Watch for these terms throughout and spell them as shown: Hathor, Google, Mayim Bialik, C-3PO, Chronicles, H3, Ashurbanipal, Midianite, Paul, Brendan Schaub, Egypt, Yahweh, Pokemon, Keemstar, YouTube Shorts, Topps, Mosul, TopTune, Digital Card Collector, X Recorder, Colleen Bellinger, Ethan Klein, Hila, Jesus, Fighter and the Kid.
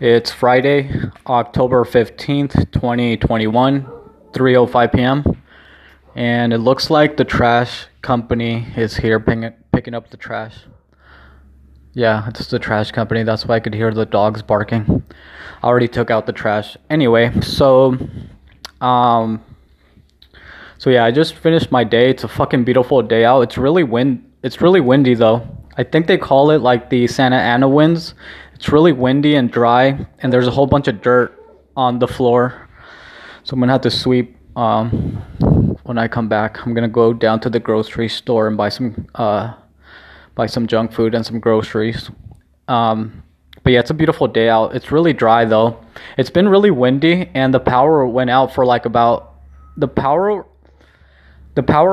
It's Friday, October 15th, 2021, 3:05 p.m. And it looks like the trash company is here picking up the trash. Yeah, it's the trash company. That's why I could hear the dogs barking. I already took out the trash. Anyway, so yeah, I just finished my day. It's a fucking beautiful day out. It's really windy though. I think they call it like the Santa Ana winds. It's really windy and dry, and there's a whole bunch of dirt on the floor. So I'm gonna have to sweep when I come back. I'm gonna go down to the grocery store and buy some junk food and some groceries. But yeah, it's a beautiful day out. It's really dry though. It's been really windy, and the power went out for like about the power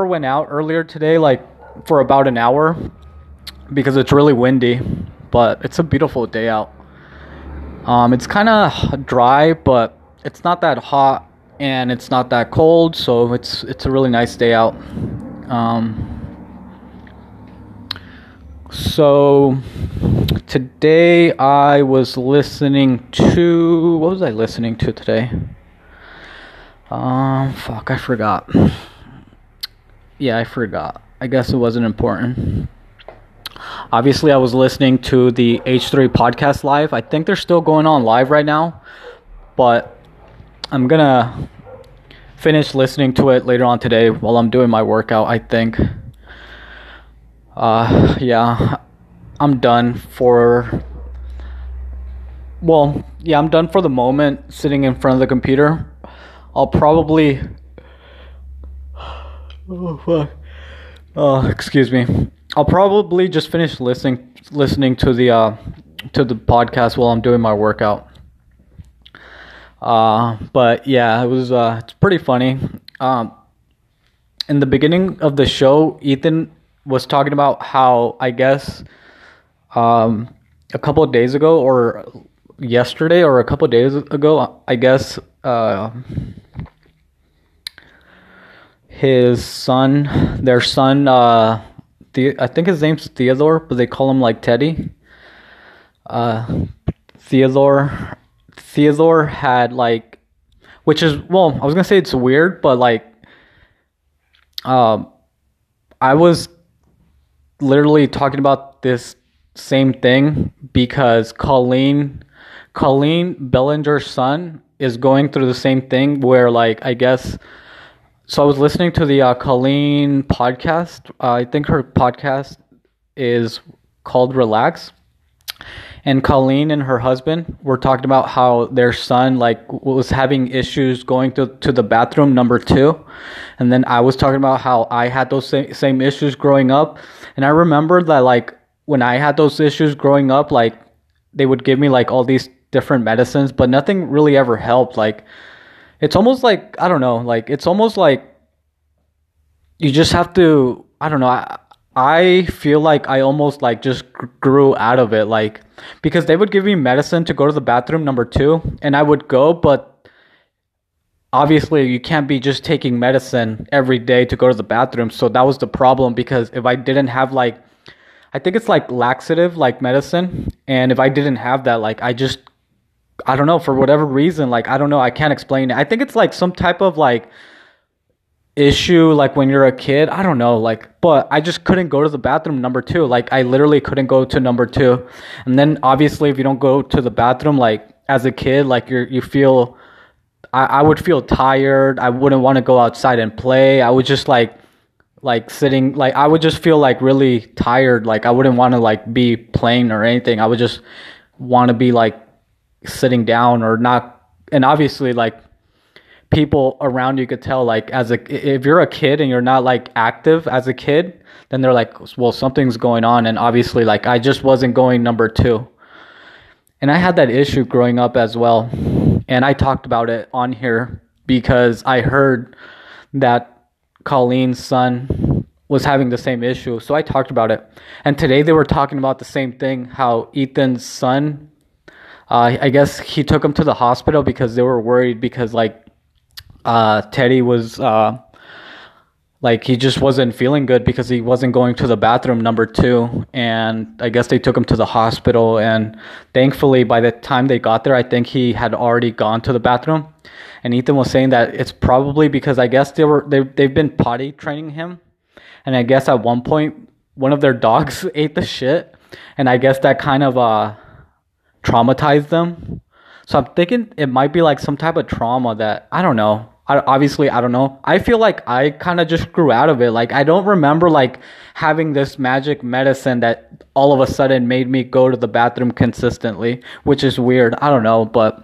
went out earlier today, like for about an hour, because it's really windy. But it's a beautiful day out. It's kind of dry, but it's not that hot and it's not that cold, so it's a really nice day out. So today I was listening to... What was I listening to today? Fuck, I forgot. Yeah, I forgot. I guess it wasn't important. Obviously, I was listening to the H3 podcast live. I think they're still going on live right now, but I'm going to finish listening to it later on today while I'm doing my workout, I think. Yeah, I'm done for the moment sitting in front of the computer. I'll probably... Oh, fuck. Oh, excuse me. I'll probably just finish listening to the podcast while I'm doing my workout. But yeah, it was it's pretty funny. In the beginning of the show, Ethan was talking about how, I guess a couple of days ago, or yesterday, or a couple of days ago, I guess their son. I think his name's Theodore, but they call him like Teddy. Theodore had like, which is, well, I was gonna say it's weird, but like, I was literally talking about this same thing because Colleen Bellinger's son is going through the same thing where, like, I guess. So I was listening to the Colleen podcast. I think her podcast is called Relax. And Colleen and her husband were talking about how their son like was having issues going to the bathroom, number 2. And then I was talking about how I had those same issues growing up. And I remember that like when I had those issues growing up, like they would give me like all these different medicines, but nothing really ever helped. Like, it's almost like, I don't know, like, it's almost like you just have to, I don't know, I feel like I almost, like, just grew out of it, like, because they would give me medicine to go to the bathroom, number 2, and I would go, but obviously you can't be just taking medicine every day to go to the bathroom, so that was the problem, because if I didn't have, like, I think it's, like, laxative, like, medicine, and if I didn't have that, like, I don't know, for whatever reason, like, I don't know, I can't explain it. I think it's, like, some type of, like, issue, like, when you're a kid, I don't know, like, but I just couldn't go to the bathroom, number 2, like, I literally couldn't go to number 2, and then, obviously, if you don't go to the bathroom, like, as a kid, like, you feel, I would feel tired, I wouldn't want to go outside and play, I would just, like, sitting, like, I would just feel, like, really tired, like, I wouldn't want to, like, be playing or anything, I would just want to be, like, sitting down or not. And obviously, like, people around you could tell, like, if you're a kid and you're not, like, active as a kid, then they're like, well, something's going on. And obviously, like, I just wasn't going number 2, and I had that issue growing up as well, and I talked about it on here because I heard that Colleen's son was having the same issue, so I talked about it. And today they were talking about the same thing, how Ethan's son, I guess he took him to the hospital because they were worried because, like, Teddy was like he just wasn't feeling good because he wasn't going to the bathroom, number two. And I guess they took him to the hospital. And thankfully, by the time they got there, I think he had already gone to the bathroom. And Ethan was saying that it's probably because I guess they've been potty training him. And I guess at one point, one of their dogs ate the shit. And I guess that kind of traumatized them. So I'm thinking it might be like some type of trauma that, I don't know. I don't know. I feel like I kind of just grew out of it. Like, I don't remember, like, having this magic medicine that all of a sudden made me go to the bathroom consistently, which is weird. I don't know, but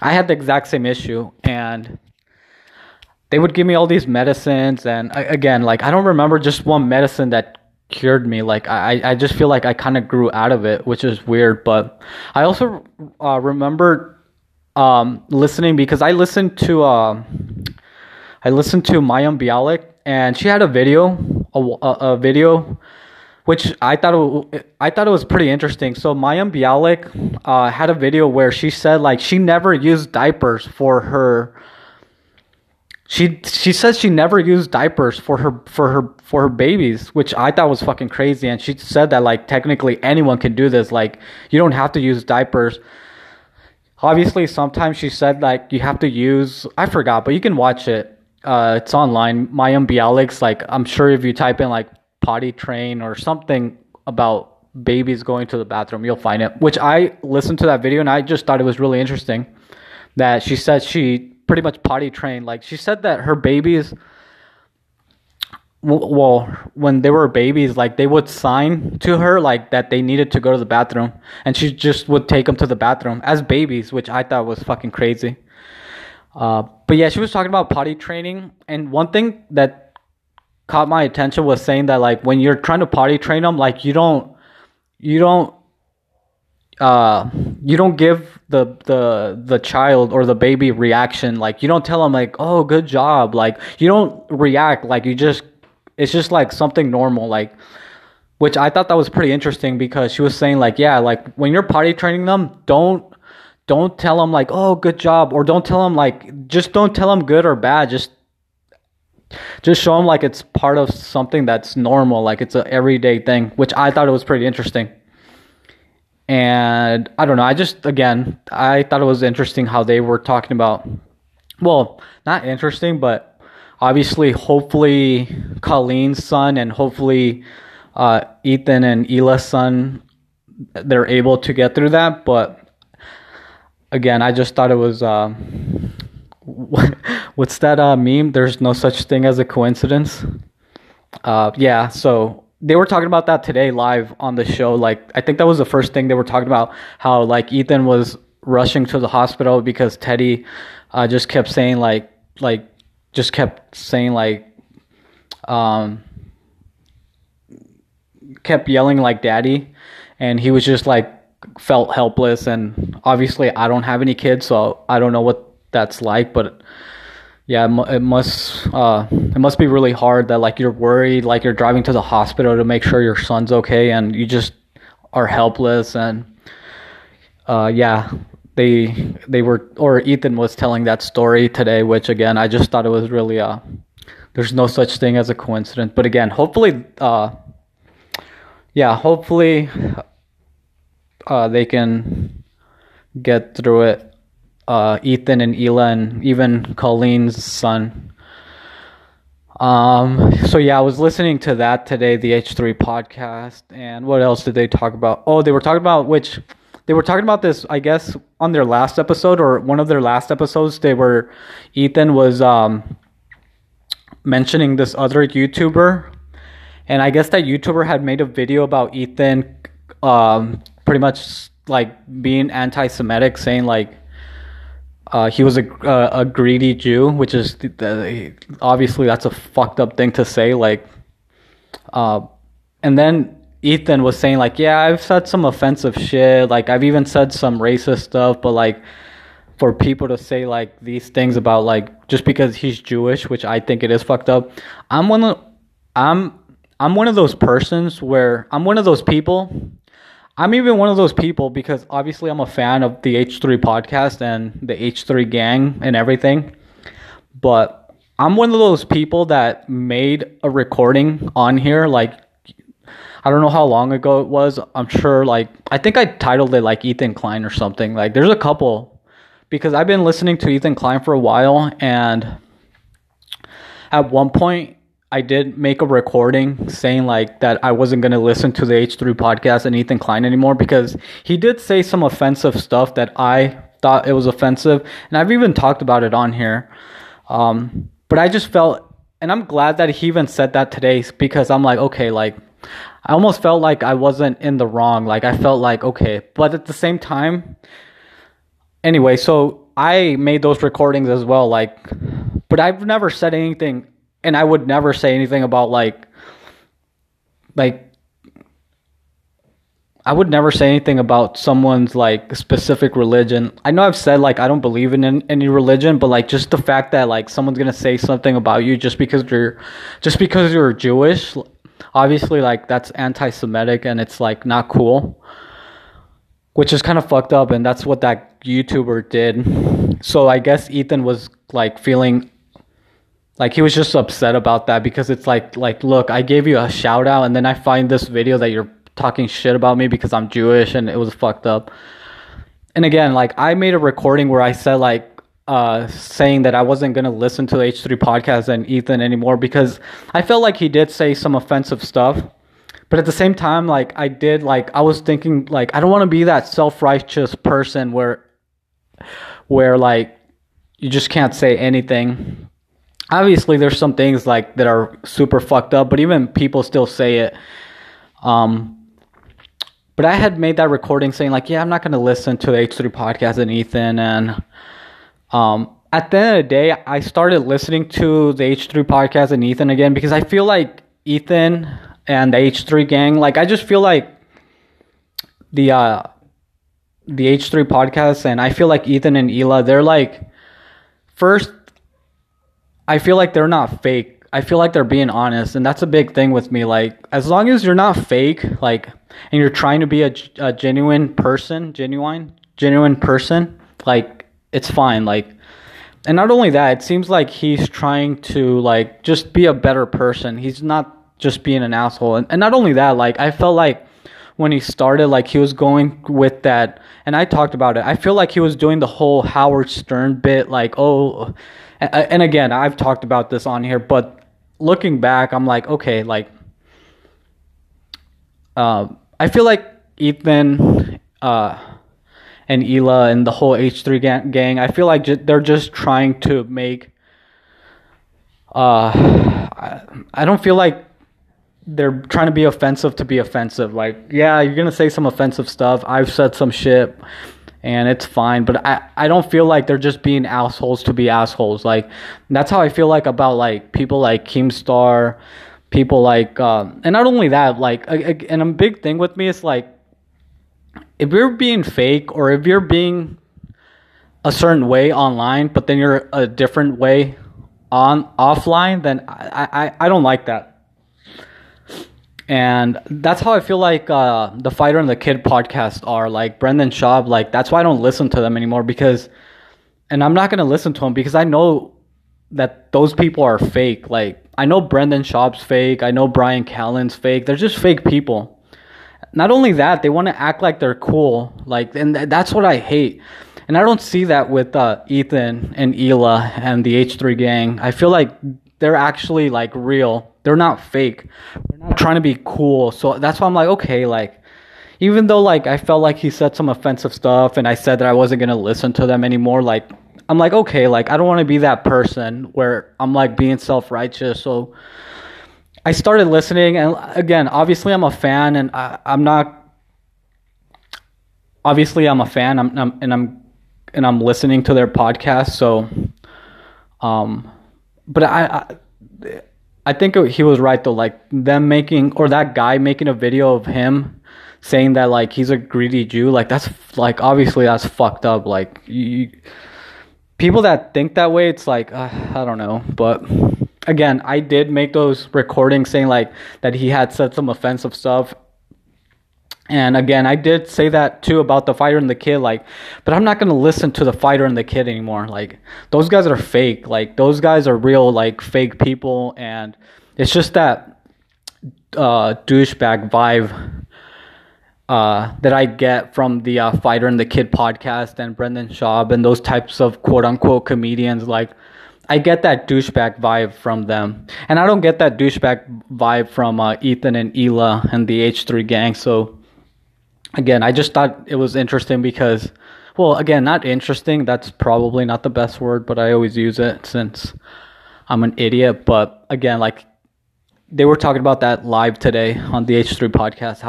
I had the exact same issue, and they would give me all these medicines, and again, like, I don't remember just one medicine that cured me. Like, I just feel like I kind of grew out of it, which is weird, but I also remember listening, because I listened to Mayim Bialik, and she had a video which I thought it was pretty interesting. So Mayim Bialik had a video where she said, like, she never used diapers for her, she says she never used diapers for her babies, which I thought was fucking crazy. And she said that, like, technically anyone can do this, like, you don't have to use diapers. Obviously, sometimes she said, like, you have to use, I forgot, but you can watch it. It's online. Mayim Bialik's, like, I'm sure if you type in, like, potty train or something about babies going to the bathroom, you'll find it. Which I listened to that video, and I just thought it was really interesting that she said she pretty much potty trained. Like, she said that her babies, well, when they were babies, like, they would sign to her, like, that they needed to go to the bathroom, and she just would take them to the bathroom as babies, which I thought was fucking crazy. But yeah, she was talking about potty training, and one thing that caught my attention was saying that, like, when you're trying to potty train them, like, you don't give the child or the baby reaction. Like, you don't tell them, like, oh, good job. Like, you don't react. Like, you just, it's just like something normal, like, which I thought that was pretty interesting, because she was saying, like, yeah, like, when you're potty training them, don't tell them, like, oh, good job, or don't tell them, like, just don't tell them good or bad, just show them, like, it's part of something that's normal, like, it's an everyday thing, which I thought it was pretty interesting. And I don't know, I just, again, I thought it was interesting how they were talking about, well, not interesting, but obviously, hopefully, Colleen's son and hopefully Ethan and Hila's son, they're able to get through that. But again, I just thought it was, what's that meme? There's no such thing as a coincidence. Yeah, so they were talking about that today live on the show. Like, I think that was the first thing they were talking about, how, like, Ethan was rushing to the hospital because Teddy just kept saying, kept yelling, like, daddy, and he was just, like, felt helpless. And obviously I don't have any kids, so I don't know what that's like, but yeah, it must be really hard that, like, you're worried, like, you're driving to the hospital to make sure your son's okay, and you just are helpless. And yeah, they were, or Ethan was telling that story today, which, again, I just thought it was really, there's no such thing as a coincidence. But again, hopefully, they can get through it, Ethan and Hila, and even Colleen's son. So yeah, I was listening to that today, the H3 podcast, and what else did they talk about? Oh, they were talking about, which, they were talking about this, I guess, on their last episode, or one of their last episodes. Ethan was mentioning this other YouTuber, and I guess that YouTuber had made a video about Ethan pretty much, like, being anti-Semitic, saying, like, he was a greedy Jew, which is, obviously, that's a fucked up thing to say, like, and then Ethan was saying, like, yeah, I've said some offensive shit, like, I've even said some racist stuff, but, like, for people to say, like, these things about, like, just because he's Jewish, which I think it is fucked up. I'm even one of those people, because obviously I'm a fan of the H3 podcast and the H3 gang and everything, but I'm one of those people that made a recording on here, like, I don't know how long ago it was. I'm sure, like, I think I titled it, like, Ethan Klein or something. Like, there's a couple, because I've been listening to Ethan Klein for a while, and at one point, I did make a recording saying, like, that I wasn't going to listen to the H3 podcast and Ethan Klein anymore, because he did say some offensive stuff that I thought it was offensive, and I've even talked about it on here. But I just felt, and I'm glad that he even said that today, because I'm like, okay, like, I almost felt like I wasn't in the wrong. Like, I felt like, okay, but at the same time, anyway, so I made those recordings as well, like, but I've never said anything, and I would never say anything about, like, I would never say anything about someone's, like, specific religion. I know I've said, like, I don't believe in any religion, but, like, just the fact that, like, someone's gonna say something about you just because you're Jewish, obviously, like, that's anti-Semitic, and it's, like, not cool, which is kind of fucked up, and that's what that YouTuber did. So I guess Ethan was, like, feeling like he was just upset about that, because it's like, look, I gave you a shout out, and then I find this video that you're talking shit about me because I'm Jewish, and it was fucked up. And again, like, I made a recording where I said, like, saying that I wasn't going to listen to the H3 podcast and Ethan anymore, because I felt like he did say some offensive stuff, but at the same time, like, I did, like, I was thinking, like, I don't want to be that self-righteous person where like you just can't say anything. Obviously there's some things, like, that are super fucked up, but even people still say it. But I had made that recording saying, like, yeah, I'm not going to listen to the H3 podcast and Ethan, and at the end of the day, I started listening to the H3 podcast and Ethan again, because I feel like Ethan and the H3 gang, like, I just feel like the H3 podcast, and I feel like Ethan and Hila, they're like, first, I feel like they're not fake. I feel like they're being honest, and that's a big thing with me. Like, as long as you're not fake, like, and you're trying to be a genuine person, like, it's fine. Like, and not only that, it seems like he's trying to, like, just be a better person. He's not just being an asshole. And not only that, like, I felt like when he started, like, he was going with that, and I talked about it, I feel like he was doing the whole Howard Stern bit, like, oh, and again, I've talked about this on here, but looking back, I'm like, okay, like, I feel like Ethan, and Hila and the whole H3 gang, I feel like they're just trying to make, I don't feel like they're trying to be offensive to be offensive. Like, yeah, you're going to say some offensive stuff. I've said some shit, and it's fine. But I don't feel like they're just being assholes to be assholes. Like, that's how I feel like about, like, people like Keemstar, people like, and not only that, like, and a big thing with me is, like, if you're being fake, or if you're being a certain way online, but then you're a different way on offline, then I don't like that. And that's how I feel like the Fighter and the Kid podcast are. Like, Brendan Schaub, like, that's why I don't listen to them anymore, because, and I'm not going to listen to him, because I know that those people are fake. Like, I know Brendan Schaub's fake. I know Brian Callen's fake. They're just fake people. Not only that, they want to act like they're cool, like, and that's what I hate. And I don't see that with Ethan and Hila and the H3 gang. I feel like they're actually, like, real. They're not fake. They're not trying to be cool. So that's why I'm like, okay, like, even though, like, I felt like he said some offensive stuff, and I said that I wasn't going to listen to them anymore, like, I'm like, okay, like, I don't want to be that person where I'm, like, being self-righteous. So I started listening, and again, obviously I'm a fan, and I'm listening to their podcast. So, but I think he was right though, like, them making, or that guy making a video of him saying that, like, he's a greedy Jew, like, that's, like, obviously that's fucked up. Like, people that think that way, it's like, I don't know, but again, I did make those recordings saying, like, that he had said some offensive stuff, And again, I did say that too about the Fighter and the Kid, like, but I'm not going to listen to the Fighter and the Kid anymore. Like, those guys are fake. Like, those guys are real, like, fake people. And it's just that douchebag vibe that I get from the Fighter and the Kid podcast and Brendan Schaub and those types of quote-unquote comedians. Like, I get that douchebag vibe from them. And I don't get that douchebag vibe from Ethan and Hila and the H3 gang, so... Again, I just thought it was interesting because, well, again, not interesting. That's probably not the best word, but I always use it since I'm an idiot. But again, like, they were talking about that live today on the H3 podcast,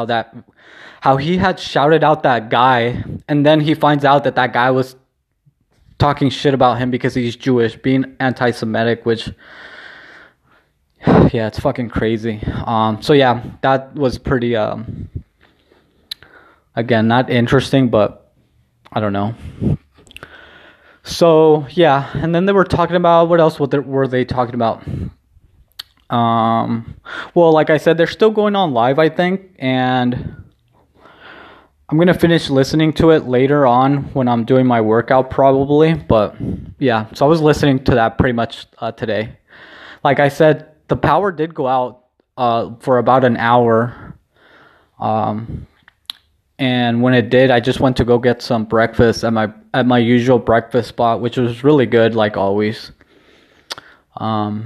how he had shouted out that guy, and then he finds out that that guy was talking shit about him because he's Jewish, being anti-Semitic, which... Yeah, it's fucking crazy. So yeah, that was pretty... Again, not interesting, but I don't know. So, yeah. And then they were talking about, what else were they talking about? Well, like I said, they're still going on live, I think. And I'm going to finish listening to it later on when I'm doing my workout probably. But, yeah. So, I was listening to that pretty much today. Like I said, the power did go out for about an hour. And when it did, I just went to go get some breakfast at my usual breakfast spot, which was really good, like always. So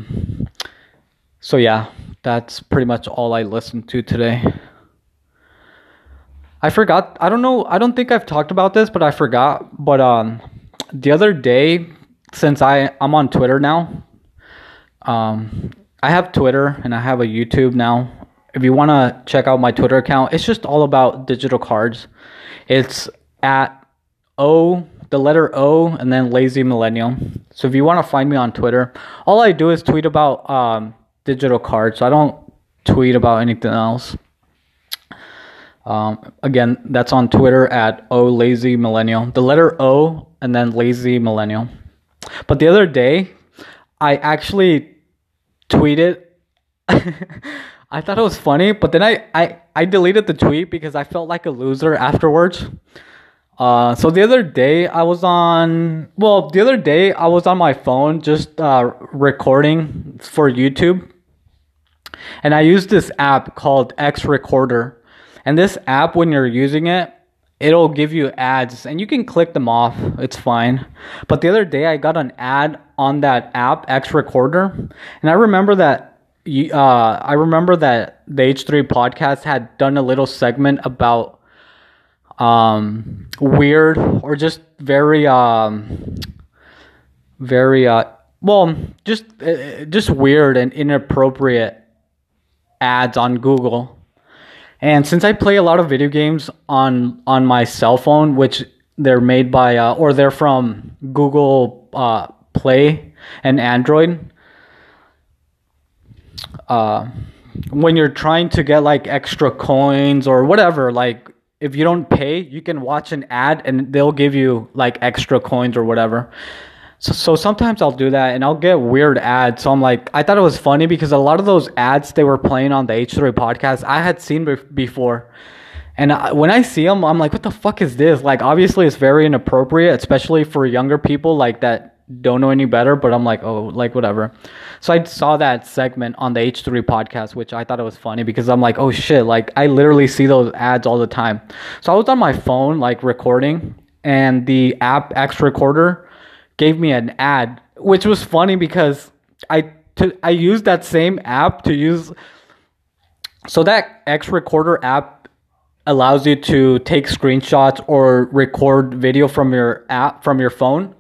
yeah, that's pretty much all I listened to today. I forgot. I don't know. I don't think I've talked about this, but I forgot. But the other day, since I'm on Twitter now, I have Twitter and I have a YouTube now. If you want to check out my Twitter account, it's just all about digital cards. It's at the letter O, and then Lazy Millennial. So if you want to find me on Twitter, all I do is tweet about digital cards. So I don't tweet about anything else. Again, that's on Twitter at Lazy Millennial. The letter O, and then Lazy Millennial. But the other day, I actually tweeted... I thought it was funny, but then I deleted the tweet because I felt like a loser afterwards. So the other day I was on my phone just recording for YouTube. And I used this app called X Recorder. And this app, when you're using it, it'll give you ads. And you can click them off. It's fine. But the other day I got an ad on that app, X Recorder. And I remember that. I remember that the H3 podcast had done a little segment about weird or just very weird and inappropriate ads on Google. And since I play a lot of video games on my cell phone, which they're made by or they're from Google Play and Android. When you're trying to get like extra coins or whatever, like if you don't pay, you can watch an ad and they'll give you like extra coins or whatever. So sometimes I'll do that and I'll get weird ads. So I'm like, I thought it was funny because a lot of those ads they were playing on the H3 podcast, I had seen before. And when I see them, I'm like, what the fuck is this? Like, obviously it's very inappropriate, especially for younger people like that. Don't know any better, but I'm like, oh, like whatever. So I saw that segment on the H3 podcast, which I thought it was funny because I'm like, oh shit, like I literally see those ads all the time. So I was on my phone like recording and the app X Recorder gave me an ad, which was funny because I used that same app to use. So that X Recorder app allows you to take screenshots or record video from your app, from your phone.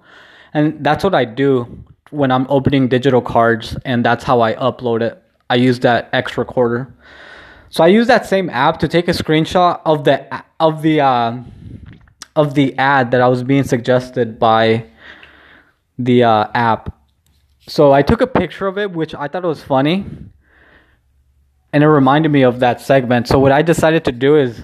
And that's what I do when I'm opening digital cards, and that's how I upload it. I use that X Recorder. So I use that same app to take a screenshot of the ad that I was being suggested by the app. So I took a picture of it, which I thought it was funny, and it reminded me of that segment. So what I decided to do is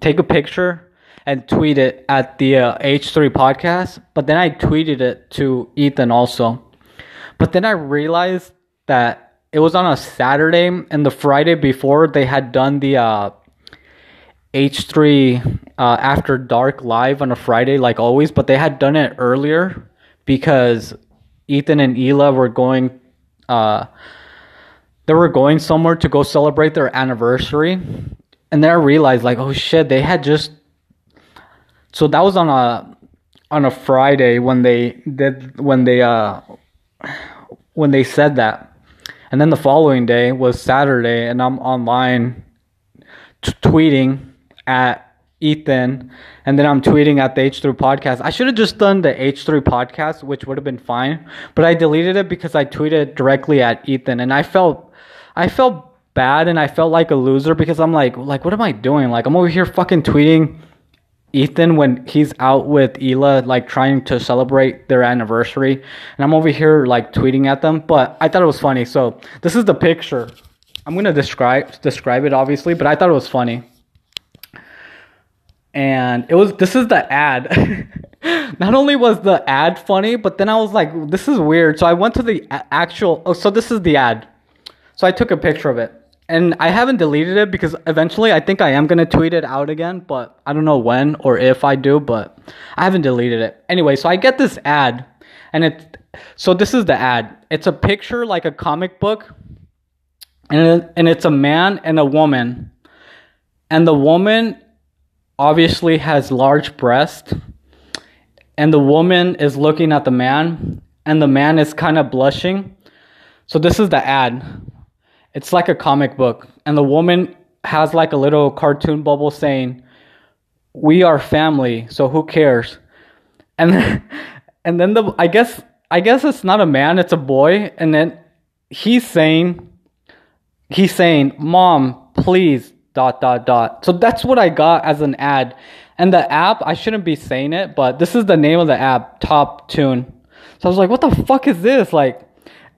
take a picture and tweet it at the H3 podcast. But then I tweeted it to Ethan also. But then I realized that it was on a Saturday. And the Friday before they had done the H3 After Dark live on a Friday, like always, but they had done it earlier because Ethan and Hila were going they were going somewhere to go celebrate their anniversary, and then I realized, like, oh shit, they had just, so that was on a Friday when they did, when they said that. And then the following day was Saturday, and I'm online tweeting at Ethan, and then I'm tweeting at the H3 podcast. I should have just done the H3 podcast, which would have been fine, but I deleted it because I tweeted directly at Ethan, and I felt bad, and I felt like a loser because I'm like, what am I doing? Like, I'm over here fucking tweeting Ethan when he's out with Hila, like trying to celebrate their anniversary, and I'm over here like tweeting at them. But I thought it was funny, so this is the picture. I'm gonna describe it obviously, but I thought it was funny. And this is the ad. Not only was the ad funny, but then I was like, this is weird. So I went to the actual, so this is the ad. So I took a picture of it. And I haven't deleted it because eventually I think I am going to tweet it out again, but I don't know when or if I do, but I haven't deleted it. Anyway, so I get this ad, and so this is the ad. It's a picture like a comic book, and it's a man and a woman. And the woman obviously has large breasts, and the woman is looking at the man, and the man is kind of blushing. So this is the ad. It's like a comic book, and the woman has like a little cartoon bubble saying, "We are family, so who cares?" And then I guess it's not a man, it's a boy, and then he's saying, "Mom, please, .. So that's what I got as an ad. And the app, I shouldn't be saying it, but this is the name of the app, TopTune. So I was like, what the fuck is this? Like,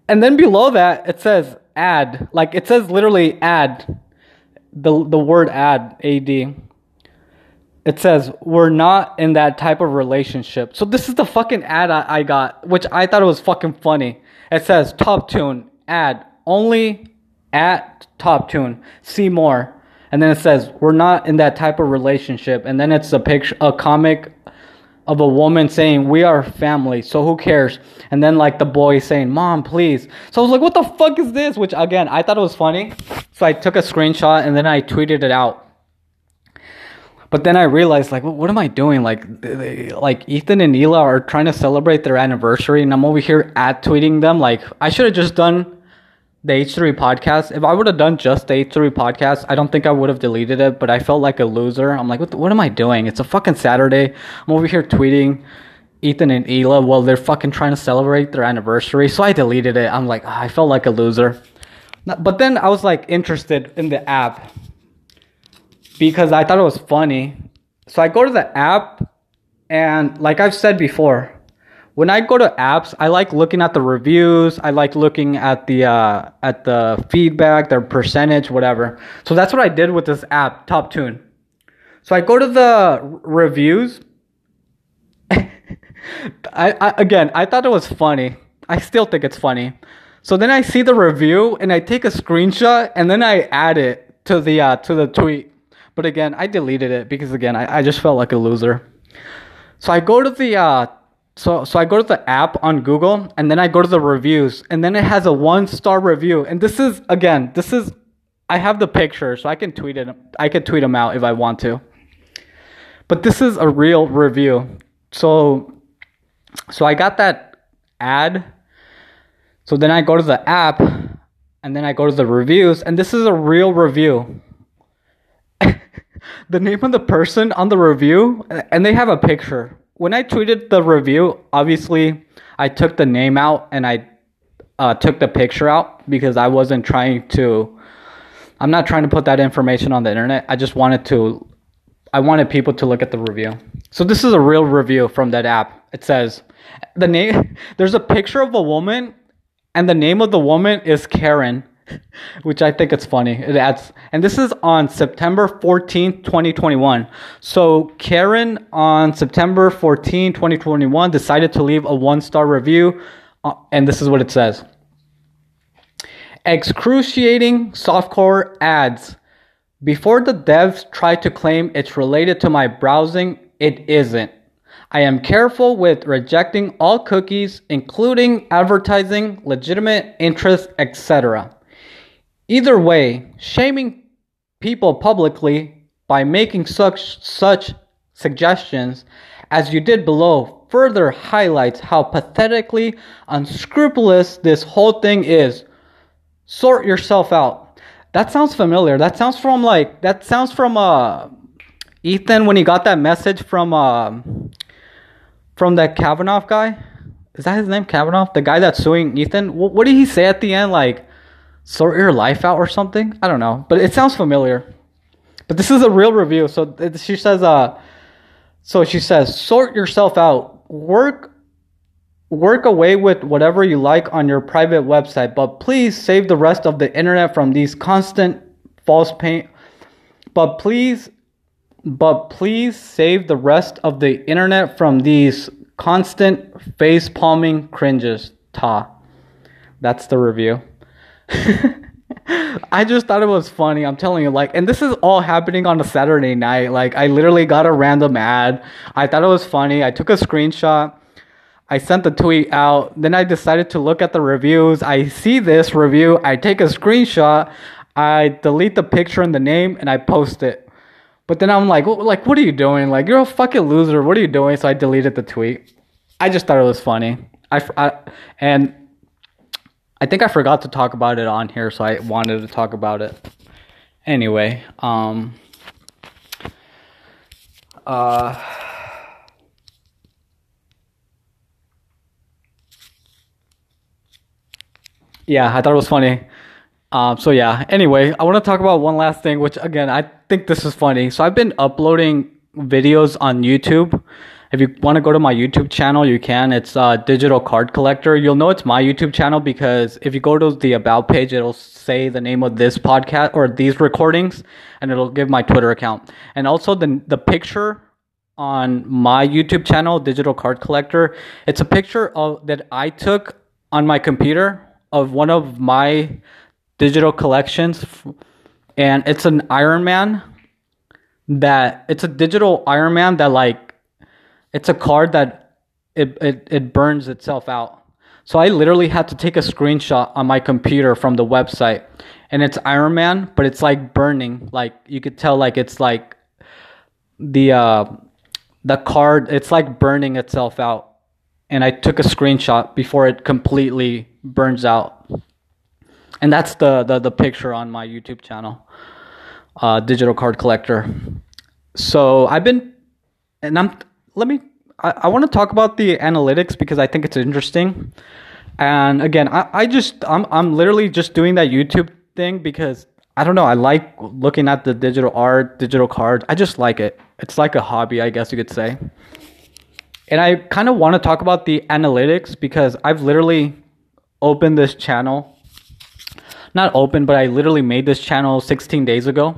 and then below that it says ad, like it says literally ad, the word ad, ad. It says, "We're not in that type of relationship." So this is the fucking ad I got, which I thought it was fucking funny. It says, "TopTune ad, only at TopTune, see more." And then it says, "We're not in that type of relationship." And then it's a comic of a woman saying, "We are family, so who cares?" And then like the boy saying, "Mom, please." So I was like, what the fuck is this? Which again, I thought it was funny. So I took a screenshot and then I tweeted it out. But then I realized, like, what am I doing? Like Ethan and Hila are trying to celebrate their anniversary, and I'm over here at tweeting them. Like, I should have just done the H3 podcast. If I would have done just the H3 podcast, I don't think I would have deleted it, but I felt like a loser. I'm like, what am I doing? It's a fucking Saturday. I'm over here tweeting Ethan and Hila while they're fucking trying to celebrate their anniversary. So I deleted it. I'm like, I felt like a loser. But then I was like interested in the app because I thought it was funny. So I go to the app, and like I've said before, when I go to apps, I like looking at the reviews. I like looking at the feedback, their percentage, whatever. So that's what I did with this app, TopTune. So I go to the reviews. I thought it was funny. I still think it's funny. So then I see the review, and I take a screenshot, and then I add it to the tweet. But again, I deleted it because again, I just felt like a loser. So I go to the So I go to the app on Google, and then I go to the reviews, and then it has a 1-star review. And this is, I have the picture, so I can tweet it. I can tweet them out if I want to. But this is a real review. So I got that ad. So then I go to the app, and then I go to the reviews, and this is a real review. The name of the person on the review, and they have a picture. When I tweeted the review, obviously, I took the name out and I took the picture out because I wasn't trying to, I'm not trying to put that information on the internet. I just wanted people to look at the review. So this is a real review from that app. It says, the name, there's a picture of a woman, and the name of the woman is Karen, which I think it's funny. It adds, and this is on September 14th, 2021. So Karen on September 14, 2021 decided to leave a 1-star review, and this is what it says. "Excruciating softcore ads Before the devs try to claim it's related to my browsing, it isn't. I am careful with rejecting all cookies, including advertising, legitimate interests, etc. Either way, shaming people publicly by making such suggestions as you did below further highlights how pathetically unscrupulous this whole thing is. Sort yourself out. That sounds familiar. That sounds from Ethan when he got that message from that Kavanaugh guy. Is that his name, Kavanaugh? The guy that's suing Ethan? What did he say at the end? Like, sort your life out or something? I don't know. But it sounds familiar. But this is a real review. So she says, sort yourself out. Work away with whatever you like on your private website, but please save the rest of the internet from these constant false pain. But please save the rest of the internet from these constant face palming cringes. Ta. That's the review. I just thought it was funny. I'm telling you, and this is all happening on a Saturday night. I literally got a random ad. I thought it was funny. I took a screenshot. I sent the tweet out. Then I decided to look at the reviews. I see this review. I take a screenshot. I delete the picture and the name, and I post it. But then I'm like, what are you doing? You're a fucking loser. What are you doing? So I deleted the tweet. I just thought it was funny. And I think I forgot to talk about it on here, so I wanted to talk about it anyway. Yeah, I thought it was funny. So yeah, anyway, I want to talk about one last thing, which again, I think this is funny. So I've been uploading videos on YouTube. If you want to go to my YouTube channel, you can. It's Digital Card Collector. You'll know it's my YouTube channel because if you go to the About page, it'll say the name of this podcast or these recordings, and it'll give my Twitter account. And also the picture on my YouTube channel, Digital Card Collector, it's a picture that I took on my computer of one of my digital collections. And it's an Iron Man it's a digital Iron Man that it's a card that it burns itself out. So I literally had to take a screenshot on my computer from the website. And it's Iron Man, but it's burning. You could tell it's the card, it's burning itself out. And I took a screenshot before it completely burns out. And that's the picture on my YouTube channel, Digital Card Collector. So I've been... and I'm... I want to talk about the analytics because I think it's interesting. And again, I'm literally just doing that YouTube thing because I don't know. I like looking at the digital art, digital cards. I just like it. It's like a hobby, I guess you could say. And I kind of want to talk about the analytics because I've literally opened this channel. Not open, but I literally made this channel 16 days ago.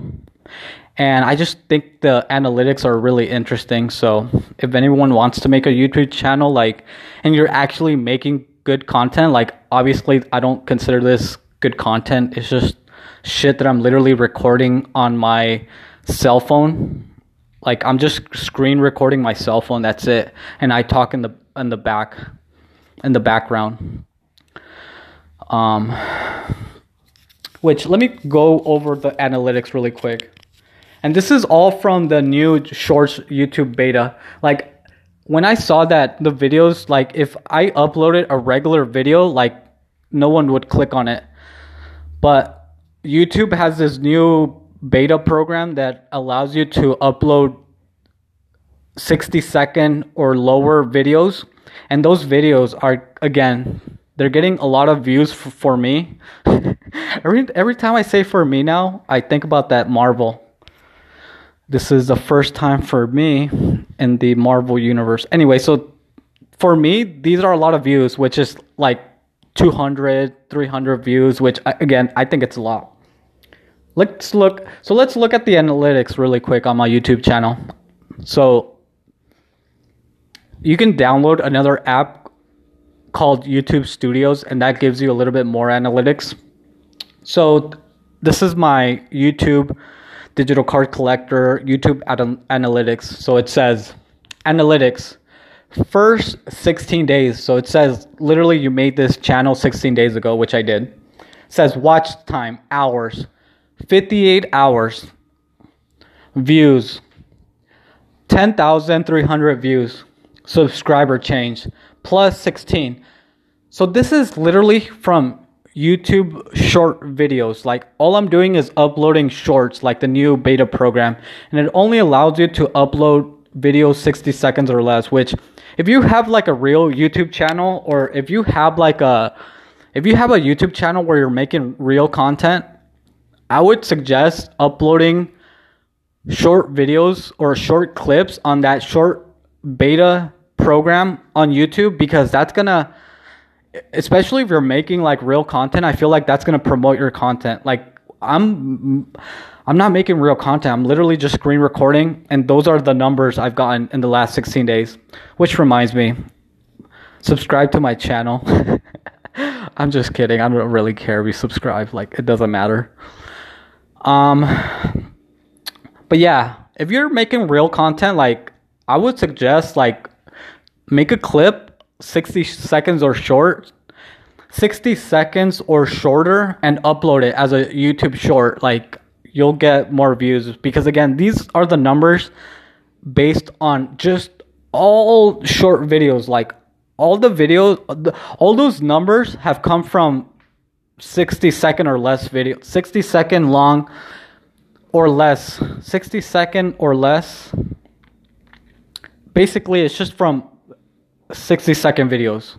And I just think the analytics are really interesting. So if anyone wants to make a YouTube channel, and you're actually making good content, obviously I don't consider this good content. It's just shit that I'm literally recording on my cell phone. I'm just screen recording my cell phone. That's it. And I talk in the background. Which let me go over the analytics really quick. And this is all from the new Shorts YouTube beta. When I saw that the videos, if I uploaded a regular video, no one would click on it. But YouTube has this new beta program that allows you to upload 60-second or lower videos. And those videos are, again, they're getting a lot of views for me. Every time I say for me now, I think about that Marvel. This is the first time for me in the Marvel universe. Anyway, so for me, these are a lot of views, which is 200, 300 views, which again, I think it's a lot. Let's look at the analytics really quick on my YouTube channel. So you can download another app called YouTube Studios, and that gives you a little bit more analytics. So this is my YouTube Digital Card Collector, YouTube Analytics. So it says, Analytics, first 16 days. So it says, literally, you made this channel 16 days ago, which I did. It says, watch time, hours, 58 hours. Views, 10,300 views. Subscriber change, plus 16. So this is literally from YouTube short videos. Like, all I'm doing is uploading shorts, like the new beta program, and it only allows you to upload videos 60 seconds or less, which if you have like a real YouTube channel, or if you have like a YouTube channel where you're making real content, I would suggest uploading short videos or short clips on that short beta program on YouTube, because that's gonna, especially if you're making like real content, I feel like that's going to promote your content. Like, I'm not making real content. I'm literally just screen recording, and those are the numbers I've gotten in the last 16 days. Which reminds me, subscribe to my channel. I'm just kidding. I don't really care if you subscribe. Like, it doesn't matter. But yeah, if you're making real content, like, I would suggest, like, make a clip 60 seconds or short, 60 seconds or shorter, and upload it as a YouTube short. Like, you'll get more views, because again, these are the numbers based on just all short videos. Like, all the videos, all those numbers have come from 60 second or less video, 60 second long or less, 60 second or less. Basically, it's just from 60 second videos.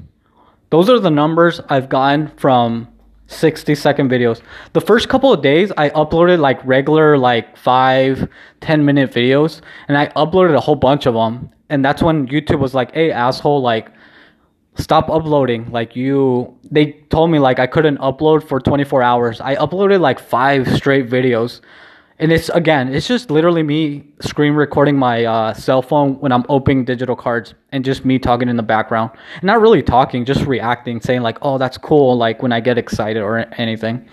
Those are the numbers I've gotten from 60 second videos. The first couple of days I uploaded like regular, like 5-10 minute videos, and I uploaded a whole bunch of them, and that's when YouTube was like, hey asshole, like, stop uploading. Like, they told me like I couldn't upload for 24 hours. I uploaded like 5 straight videos, and it's just literally me screen recording my cell phone when I'm opening digital cards, and just me talking in the background. And not really talking, just reacting, saying like, oh, that's cool, like when I get excited or anything.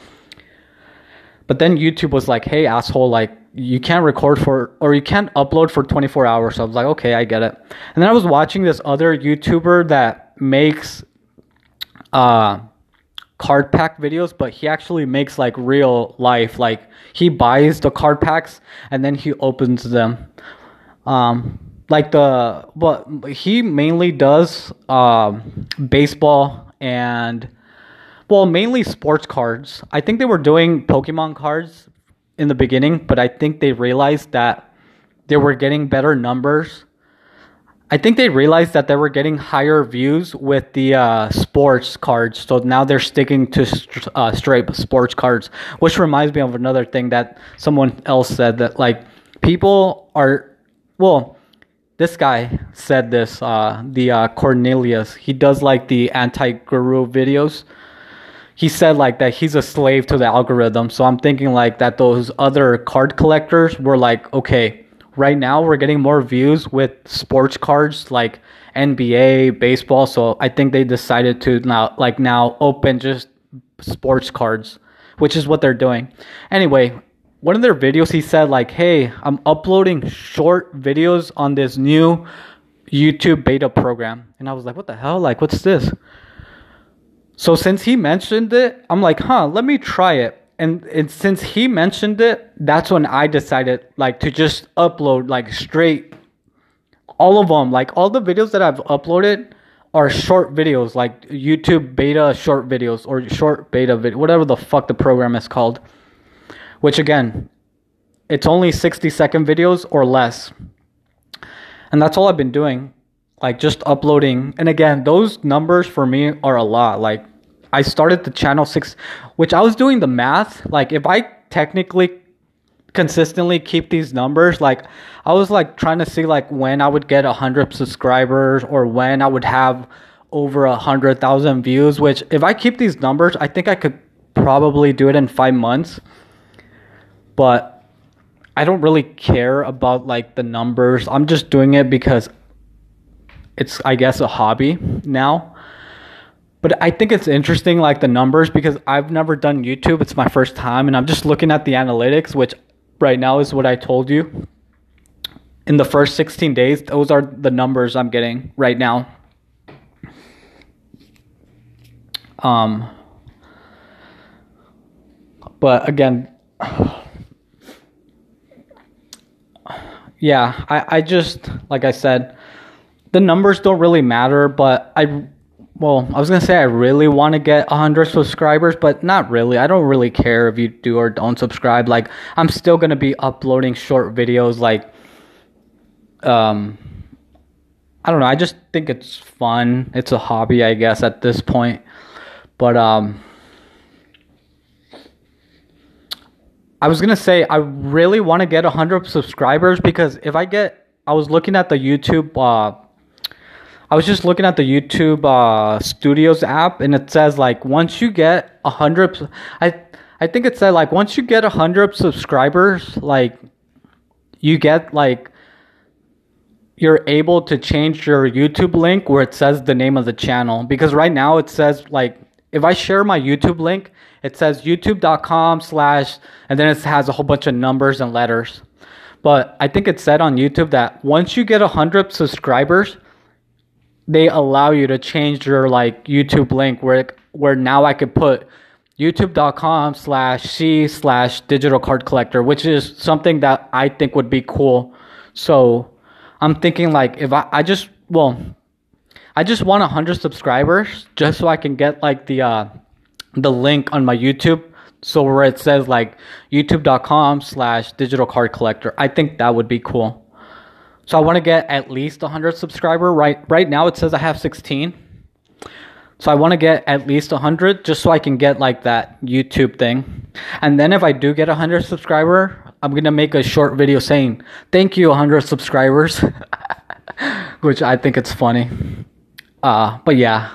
But then YouTube was like, hey asshole, like, you can't upload for 24 hours. So I was like, okay, I get it. And then I was watching this other YouTuber that makes card pack videos, but he actually makes like real life, like he buys the card packs and then he opens them. He mainly does baseball and mainly sports cards. I think they were doing Pokemon cards in the beginning, but I think they realized that they were getting better numbers. I think they realized that they were getting higher views with the sports cards, so now they're sticking to straight sports cards, which reminds me of another thing that someone else said, that like this guy said this, Cornelius, he does like the anti-guru videos. He said like that he's a slave to the algorithm, so I'm thinking like that those other card collectors were like, okay, right now we're getting more views with sports cards like NBA, baseball. So I think they decided to now open just sports cards, which is what they're doing. Anyway, one of their videos, he said like, hey, I'm uploading short videos on this new YouTube beta program. And I was like, what the hell? Like, what's this? So since he mentioned it, I'm like, let me try it. And since he mentioned it, that's when I decided like to just upload like straight all of them. Like, all the videos that I've uploaded are short videos, like YouTube beta short videos or short beta video, whatever the fuck the program is called. Which again, it's only 60 second videos or less. And that's all I've been doing, like just uploading. And again, those numbers for me are a lot. Like, I started the channel 6, which I was doing the math. Like, if I technically consistently keep these numbers, like I was like trying to see like when I would get 100 subscribers or when I would have over 100,000 views, which if I keep these numbers, I think I could probably do it in 5 months. But I don't really care about like the numbers. I'm just doing it because it's, I guess, a hobby now. But I think it's interesting, like the numbers, because I've never done YouTube. It's my first time, and I'm just looking at the analytics, which right now is what I told you. In the first 16 days, those are the numbers I'm getting right now. But again, yeah, I just, like I said, the numbers don't really matter, but I was going to say I really want to get 100 subscribers, but not really. I don't really care if you do or don't subscribe. Like, I'm still going to be uploading short videos. Like, I don't know. I just think it's fun. It's a hobby, I guess, at this point. But I was going to say I really want to get 100 subscribers, because if I get, I was looking at the YouTube, I was just looking at the YouTube Studios app, and it says like once you get 100, I think it said like once you get 100 subscribers, like you get like, you're able to change your YouTube link where it says the name of the channel. Because right now it says like, if I share my YouTube link, it says youtube.com/ and then it has a whole bunch of numbers and letters. But I think it said on YouTube that once you get 100 subscribers, they allow you to change your like YouTube link where now I could put youtube.com/c/digital card collector, which is something that I think would be cool. So I'm thinking like if I just want 100 subscribers just so I can get like the link on my YouTube. So where it says like youtube.com/digital card collector, I think that would be cool. So I want to get at least 100 subscriber. Right now it says I have 16. So I want to get at least 100 just so I can get like that YouTube thing. And then if I do get 100 subscriber, I'm going to make a short video saying, thank you 100 subscribers, which I think it's funny. But yeah,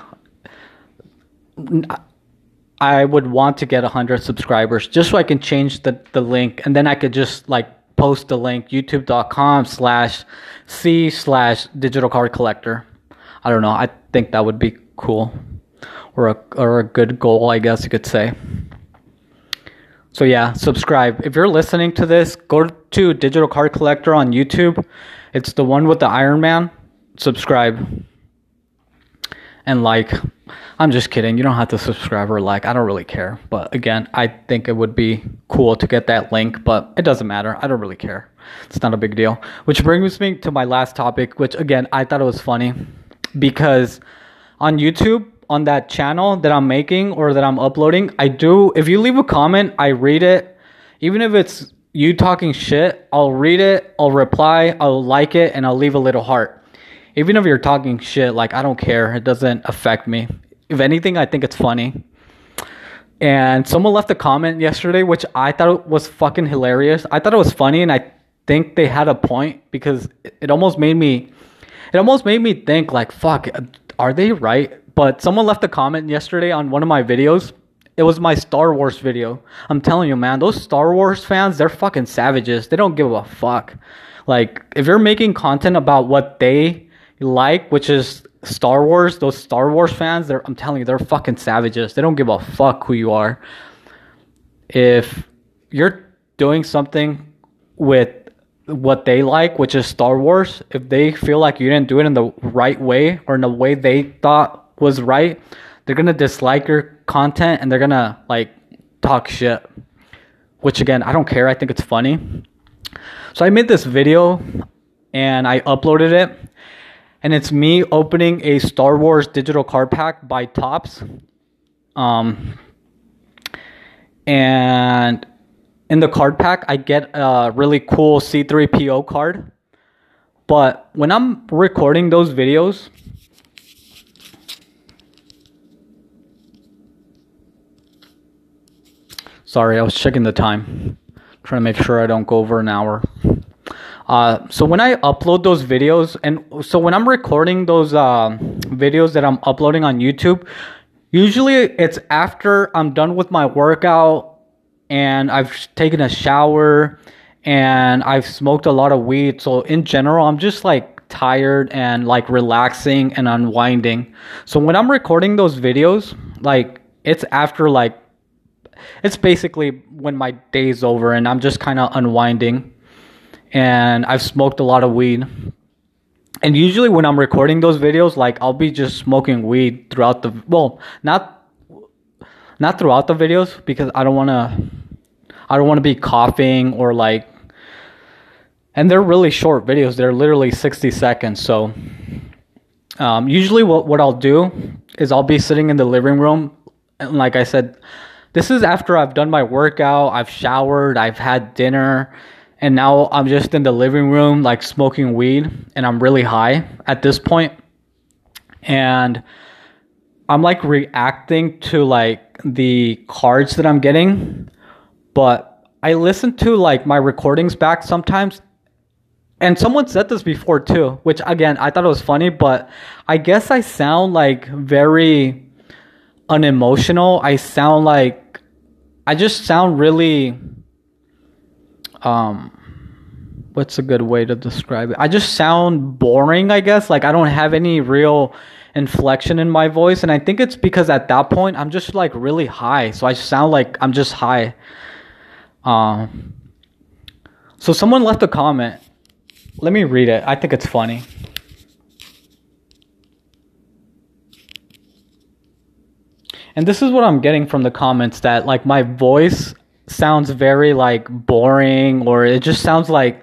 I would want to get 100 subscribers just so I can change the link, and then I could just like post the link youtube.com/c/digital card collector. I don't know. I think that would be cool, or a good goal, I guess you could say. So yeah, subscribe. If you're listening to this, go to Digital Card Collector on YouTube. It's the one with the Iron Man. Subscribe. And like, I'm just kidding. You don't have to subscribe or like. I don't really care. But again, I think it would be cool to get that link. But it doesn't matter. I don't really care. It's not a big deal. Which brings me to my last topic, which again, I thought it was funny. Because on YouTube, on that channel that I'm making or that I'm uploading, if you leave a comment, I read it. Even if it's you talking shit, I'll read it. I'll reply. I'll like it. And I'll leave a little heart. Even if you're talking shit, like, I don't care. It doesn't affect me. If anything, I think it's funny. And someone left a comment yesterday, which I thought was fucking hilarious. I thought it was funny, and I think they had a point, because it almost made me think, like, fuck, are they right? But someone left a comment yesterday on one of my videos. It was my Star Wars video. I'm telling you, man, those Star Wars fans, they're fucking savages. They don't give a fuck. Like, if you're making content about what they like, which is Star Wars, those Star Wars fans, I'm telling you, they're fucking savages. They don't give a fuck who you are. If you're doing something with what they like, which is Star Wars, if they feel like you didn't do it in the right way or in the way they thought was right, they're gonna dislike your content and they're gonna like talk shit, which again, I don't care. I think it's funny. So I made this video and I uploaded it. And it's me opening a Star Wars digital card pack by Topps. And in the card pack, I get a really cool C3PO card. But when I'm recording those videos, sorry, I was checking the time, trying to make sure I don't go over an hour. So when I upload those videos, and so when I'm recording those videos that I'm uploading on YouTube, usually it's after I'm done with my workout and I've taken a shower and I've smoked a lot of weed. So in general, I'm just like tired and like relaxing and unwinding. So when I'm recording those videos, like it's after like it's basically when my day's over and I'm just kind of unwinding. And I've smoked a lot of weed. And usually when I'm recording those videos, like, I'll be just smoking weed throughout the... Well, not throughout the videos, because I don't want to be coughing or like... And they're really short videos. They're literally 60 seconds. So usually what I'll do is I'll be sitting in the living room. And like I said, this is after I've done my workout. I've showered. I've had dinner. And now I'm just in the living room, like, smoking weed. And I'm really high at this point. And I'm, like, reacting to, like, the cards that I'm getting. But I listen to, like, my recordings back sometimes. And someone said this before too, which again, I thought it was funny, but I guess I sound like very unemotional. I just sound really, what's a good way to describe it? I just sound boring, I guess. Like, I don't have any real inflection in my voice. And I think it's because at that point, I'm just like really high. So I sound like I'm just high. So someone left a comment. Let me read it. I think it's funny. And this is what I'm getting from the comments, that like my voice sounds very like boring, or it just sounds like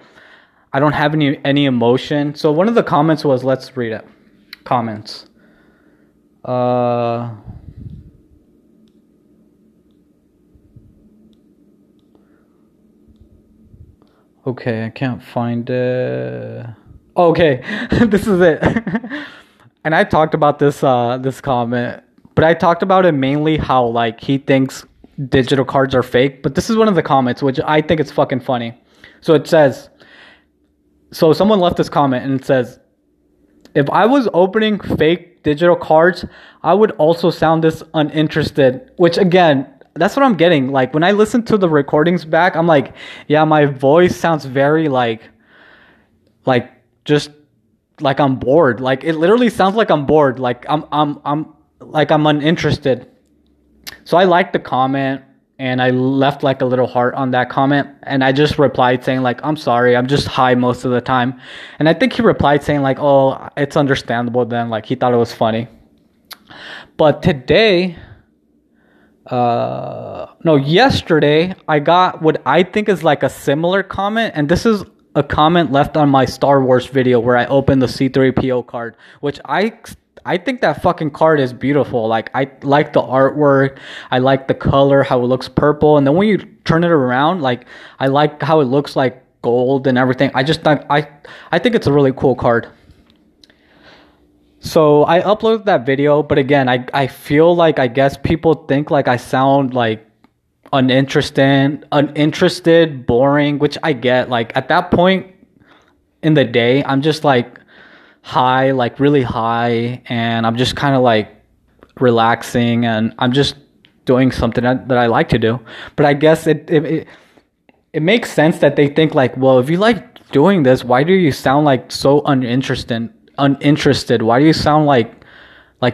I don't have any emotion. So one of the comments was, let's read it. Comments. Okay, I can't find it. Okay, this is it. And I talked about this comment, but I talked about it mainly how like he thinks digital cards are fake. But this is one of the comments, which I think it's fucking funny. So it says, so someone left this comment and it says, if I was opening fake digital cards, I would also sound this uninterested, which again, that's what I'm getting. Like, when I listen to the recordings back, I'm like, yeah, my voice sounds very like just like I'm bored. Like, it literally sounds like I'm bored. Like I'm like I'm uninterested. So I liked the comment and I left like a little heart on that comment. And I just replied saying like, I'm sorry, I'm just high most of the time. And I think he replied saying like, oh, it's understandable then. Like, he thought it was funny. But today, yesterday I got what I think is like a similar comment, and this is a comment left on my Star Wars video where I opened the C-3PO card, which I think that fucking card is beautiful. Like, I like the artwork, I like the color, how it looks purple, and then when you turn it around, like, I like how it looks like gold and everything. I just think I think it's a really cool card. So I uploaded that video, but again, I feel like, I guess people think like I sound like uninterested, boring, which I get. Like, at that point in the day, I'm just like high, like really high, and I'm just kind of like relaxing, and I'm just doing something that I like to do. But I guess it makes sense that they think like, well, if you like doing this, why do you sound like so uninterested? Why do you sound like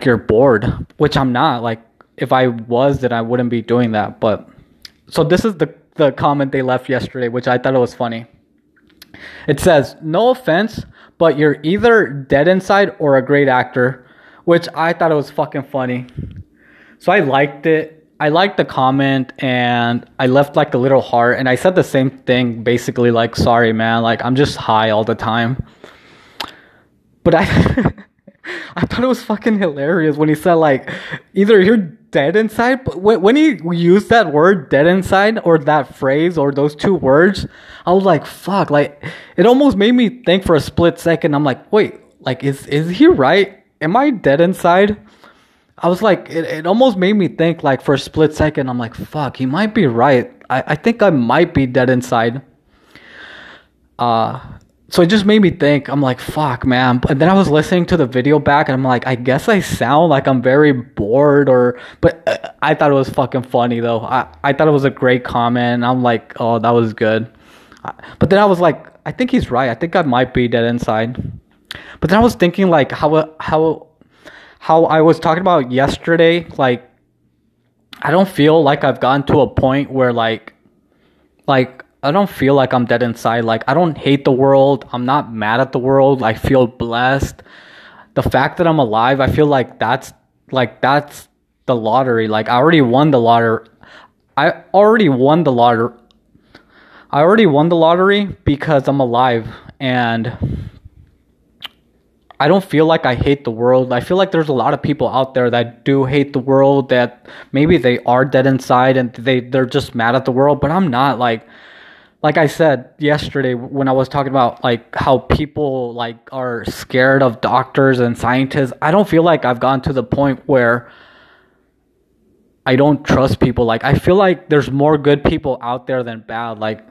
you're bored? Which I'm not. Like, if I was, then I wouldn't be doing that. But so this is the comment they left yesterday, which I thought it was funny. It says, no offense, but you're either dead inside or a great actor, which I thought it was fucking funny. So I liked it. I liked the comment, and I left like a little heart, and I said the same thing basically, like, sorry man, like, I'm just high all the time. But I thought it was fucking hilarious when he said like, either you're dead inside. But when he used that word, dead inside, or that phrase, or those two words, I was like, fuck. Like, it almost made me think for a split second. I'm like, wait, like, is he right? Am I dead inside? I was like, it almost made me think like for a split second. I'm like, fuck, he might be right. I think I might be dead inside. So it just made me think. I'm like, fuck, man. And then I was listening to the video back, and I'm like, I guess I sound like I'm very bored, but I thought it was fucking funny, though. I thought it was a great comment. I'm like, oh, that was good. But then I was like, I think he's right. I think I might be dead inside. But then I was thinking, like, how I was talking about yesterday, like, I don't feel like I've gotten to a point where like I don't feel like I'm dead inside. Like, I don't hate the world. I'm not mad at the world. I feel blessed. The fact that I'm alive, I feel like that's the lottery. Like, I already won the lottery. I already won the lottery because I'm alive, and I don't feel like I hate the world. I feel like there's a lot of people out there that do hate the world, that maybe they are dead inside and they're just mad at the world, but I'm not. Like I said yesterday when I was talking about like how people like are scared of doctors and scientists, I don't feel like I've gotten to the point where I don't trust people. Like, I feel like there's more good people out there than bad. Like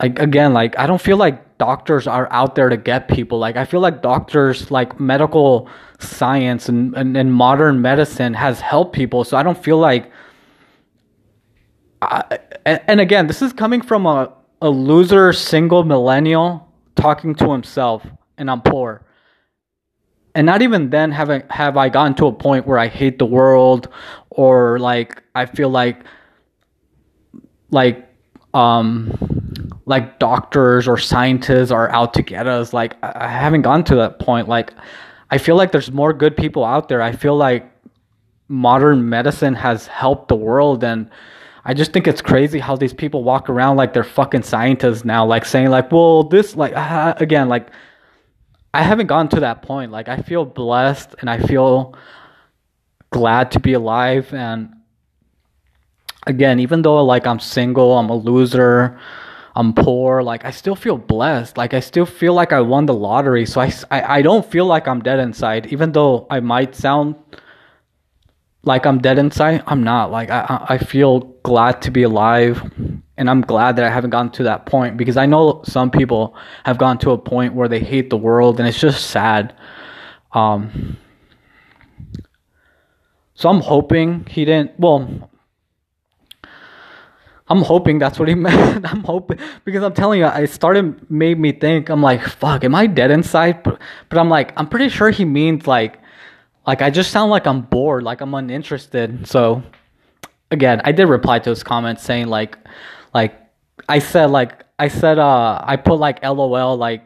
again, like, I don't feel like doctors are out there to get people. Like, I feel like doctors, like medical science and modern medicine has helped people. So I don't feel like, and again, this is coming from a loser, single millennial talking to himself, and I'm poor. And not even then have I gotten to a point where I hate the world, or like I feel like doctors or scientists are out to get us. Like, I haven't gotten to that point. Like, I feel like there's more good people out there. I feel like modern medicine has helped the world, and I just think it's crazy how these people walk around like they're fucking scientists now, like saying like, well, this, like, again, like, I haven't gotten to that point. Like, I feel blessed and I feel glad to be alive. And again, even though like I'm single, I'm a loser, I'm poor, like I still feel blessed. Like, I still feel like I won the lottery. So I don't feel like I'm dead inside, even though I might sound like I'm dead inside. I'm not. Like, I feel glad to be alive. And I'm glad that I haven't gotten to that point, because I know some people have gotten to a point where they hate the world, and it's just sad. So I'm hoping he didn't. Well, I'm hoping that's what he meant. I'm hoping, because I'm telling you, made me think. I'm like, fuck, am I dead inside? But I'm like, I'm pretty sure he means like I just sound like I'm bored, like I'm uninterested. So again, I did reply to his comments saying I said I put like LOL, like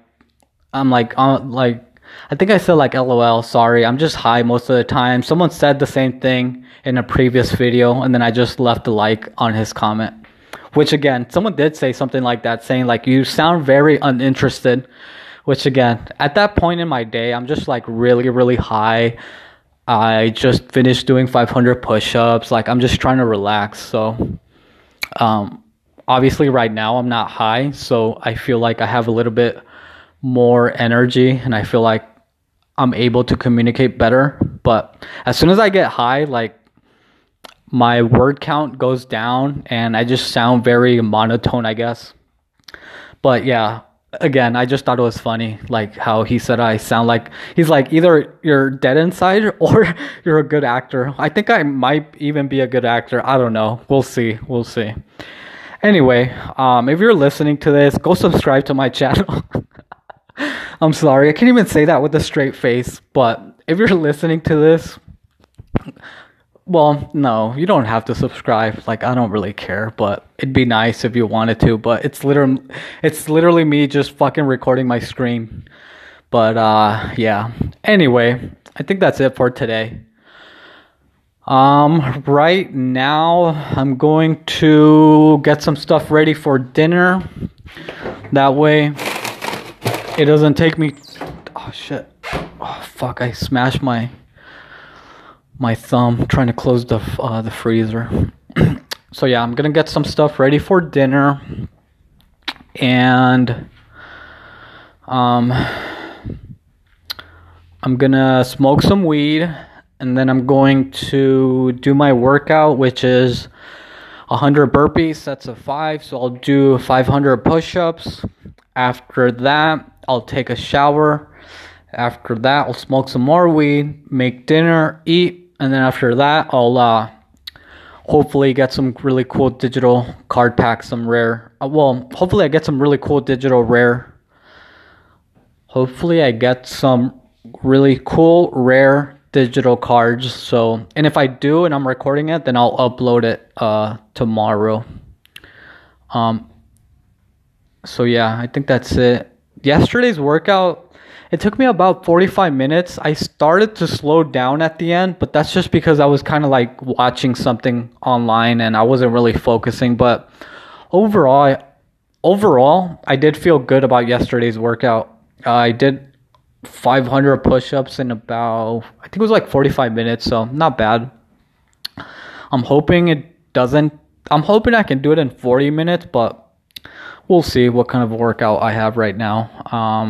I'm like I think I said like LOL, sorry, I'm just high most of the time. Someone said the same thing in a previous video, and then I just left a like on his comment, which again, someone did say something like that, saying like, you sound very uninterested, which again, at that point in my day, I'm just like really, really high. I just finished doing 500 push-ups. Like, I'm just trying to relax. So, obviously right now I'm not high, so I feel like I have a little bit more energy, and I feel like I'm able to communicate better. But as soon as I get high, like, my word count goes down, and I just sound very monotone, I guess. But yeah, again, I just thought it was funny, like how he said I sound like, he's like, either you're dead inside or you're a good actor. I think I might even be a good actor. I don't know. We'll see. Anyway, if you're listening to this, go subscribe to my channel. I'm sorry, I can't even say that with a straight face. But if you're listening to this, well, no, you don't have to subscribe. Like, I don't really care, but it'd be nice if you wanted to. But it's literally me just fucking recording my screen. But yeah. Anyway, I think that's it for today. Right now I'm going to get some stuff ready for dinner. That way it doesn't take me. Oh shit! Oh fuck! I smashed my thumb trying to close the freezer. So yeah, I'm gonna get some stuff ready for dinner, and I'm gonna smoke some weed, and then I'm going to do my workout, which is 100 burpees, sets of 5, so I'll do 500 push-ups. After that, I'll take a shower. After that, I'll smoke some more weed, make dinner, eat, and then after that, I'll hopefully get some really cool digital card packs, some rare. Hopefully I get some really cool rare digital cards. So, and if I do and I'm recording it, then I'll upload it tomorrow. So yeah, I think that's it. Yesterday's workout, it took me about 45 minutes. I started to slow down at the end, but that's just because I was kind of like watching something online and I wasn't really focusing. But overall, I did feel good about yesterday's workout. I did 500 push-ups in about, I think it was like 45 minutes, so not bad. I'm hoping I can do it in 40 minutes, but we'll see what kind of workout I have right now.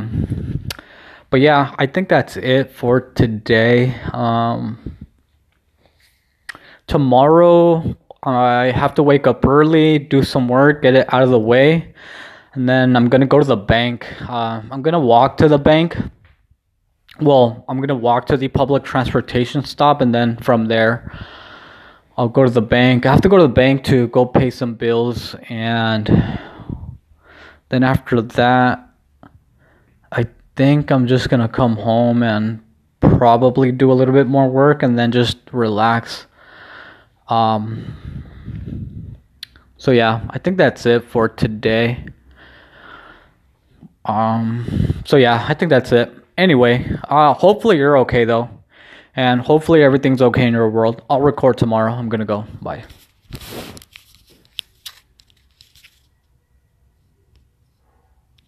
But yeah, I think that's it for today. Tomorrow, I have to wake up early, do some work, get it out of the way. And then I'm going to go to the bank. I'm going to walk to the bank. Well, I'm going to walk to the public transportation stop. And then from there, I'll go to the bank. I have to go to the bank to go pay some bills. And then after that, I think I'm just going to come home and probably do a little bit more work and then just relax. So yeah, I think that's it for today. So yeah, I think that's it. Anyway, hopefully you're okay though, and hopefully everything's okay in your world. I'll record tomorrow. I'm gonna go. Bye.